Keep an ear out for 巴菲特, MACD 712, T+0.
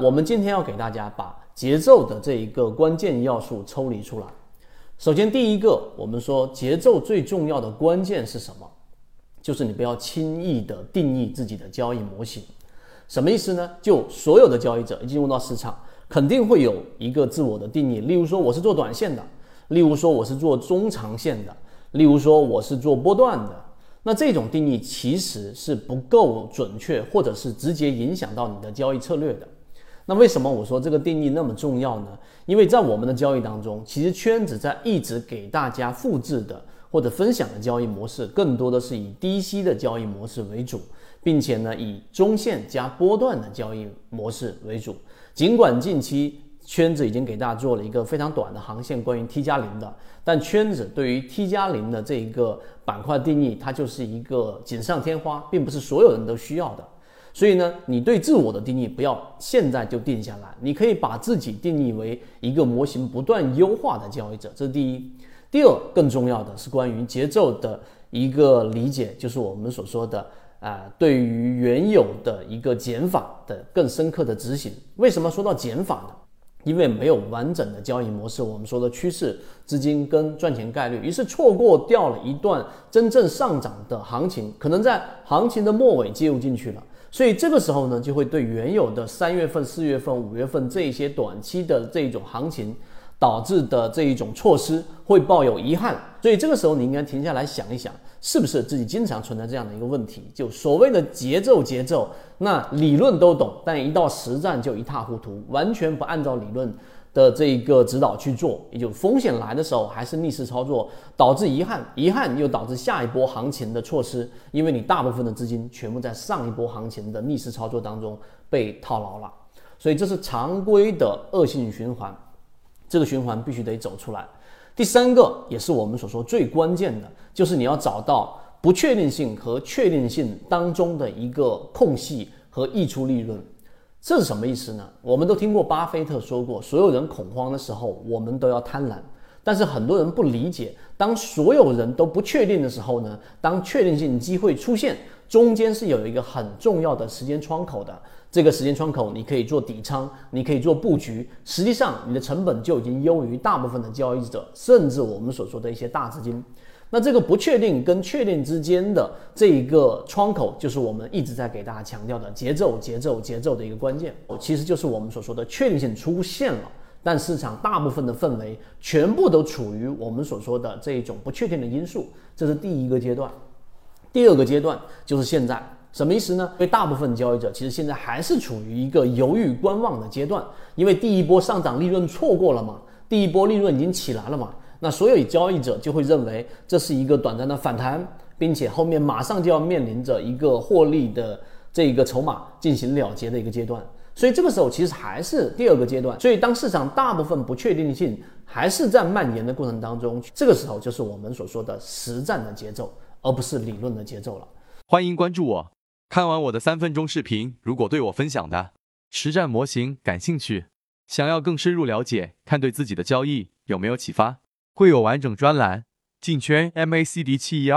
我们今天要给大家把节奏的这一个关键要素抽离出来。首先第一个，我们说节奏最重要的关键是什么？就是你不要轻易的定义自己的交易模型。什么意思呢？就所有的交易者进入到市场，肯定会有一个自我的定义，例如说我是做短线的，例如说我是做中长线的，例如说我是做波段的。那这种定义其实是不够准确，或者是直接影响到你的交易策略的。那为什么我说这个定义那么重要呢？因为在我们的交易当中，其实圈子在一直给大家复制的或者分享的交易模式，更多的是以低吸的交易模式为主，并且呢以中线加波段的交易模式为主。尽管近期圈子已经给大家做了一个非常短的航线关于 T+0 的，但圈子对于 T+0 的这一个板块定义，它就是一个锦上添花，并不是所有人都需要的。所以呢，你对自我的定义不要现在就定下来，你可以把自己定义为一个模型不断优化的交易者，这是第一。第二，更重要的是关于节奏的一个理解，就是我们所说的对于原有的一个减法的更深刻的执行。为什么说到减法呢？因为没有完整的交易模式，我们说的趋势、资金跟赚钱概率，于是错过掉了一段真正上涨的行情，可能在行情的末尾介入进去了。所以这个时候呢，就会对原有的3月份、4月份、5月份这一些短期的这一种行情导致的这一种措施会抱有遗憾。所以这个时候你应该停下来想一想，是不是自己经常存在这样的一个问题，就所谓的节奏，那理论都懂，但一到实战就一塌糊涂，完全不按照理论的这个指导去做，也就风险来的时候还是逆势操作，导致遗憾又导致下一波行情的措施，因为你大部分的资金全部在上一波行情的逆势操作当中被套牢了。所以这是常规的恶性循环，这个循环必须得走出来。第三个也是我们所说最关键的，就是你要找到不确定性和确定性当中的一个空隙和溢出利润。这是什么意思呢？我们都听过巴菲特说过，所有人恐慌的时候我们都要贪婪，但是很多人不理解，当所有人都不确定的时候呢，当确定性机会出现，中间是有一个很重要的时间窗口的，这个时间窗口你可以做底仓，你可以做布局，实际上你的成本就已经优于大部分的交易者，甚至我们所说的一些大资金。那这个不确定跟确定之间的这一个窗口，就是我们一直在给大家强调的节奏的一个关键，其实就是我们所说的确定性出现了，但市场大部分的氛围全部都处于我们所说的这一种不确定的因素，这是第一个阶段。第二个阶段就是现在，什么意思呢？因为大部分交易者其实现在还是处于一个犹豫观望的阶段，因为第一波上涨利润错过了嘛，第一波利润已经起来了嘛，那所有交易者就会认为这是一个短暂的反弹，并且后面马上就要面临着一个获利的这一个筹码进行了结的一个阶段。所以这个时候其实还是第二个阶段，所以当市场大部分不确定性还是在蔓延的过程当中，这个时候就是我们所说的实战的节奏，而不是理论的节奏了。欢迎关注我，看完我的3分钟视频，如果对我分享的实战模型感兴趣，想要更深入了解，看对自己的交易有没有启发，会有完整专栏，进圈 MACD 712。